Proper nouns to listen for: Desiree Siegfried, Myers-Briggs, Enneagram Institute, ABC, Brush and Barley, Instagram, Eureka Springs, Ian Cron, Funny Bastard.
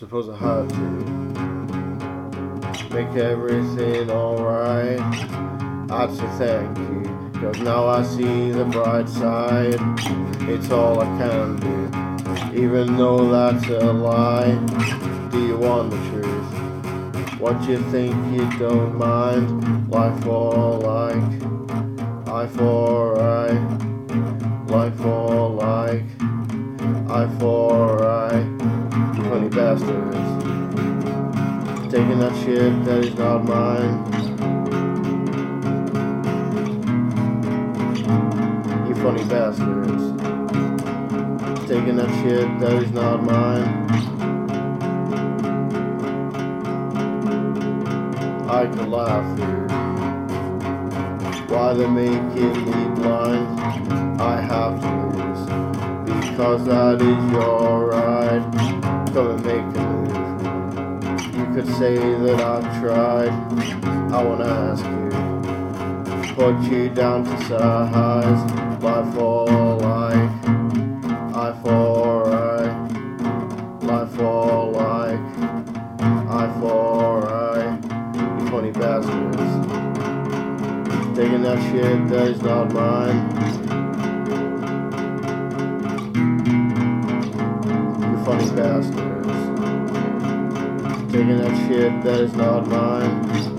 supposed to have to make everything alright. I'd say thank you, cause now I see the bright side. It's all I can do, even though that's a lie. Do you want the truth? What you think you don't mind? Life for like, I for I. Life for like, I for I. Funny bastards, taking that shit that is not mine. You funny bastards, taking that shit that is not mine. I could laugh through why they're making me blind. I have to lose, because that is your right. Come and make a move. You could say that I've tried. I wanna ask you, put you down to size. Life for like, I for right. Life for like, I for right. You funny bastards, taking that shit that is not mine. Funny bastards, taking that shit that is not mine.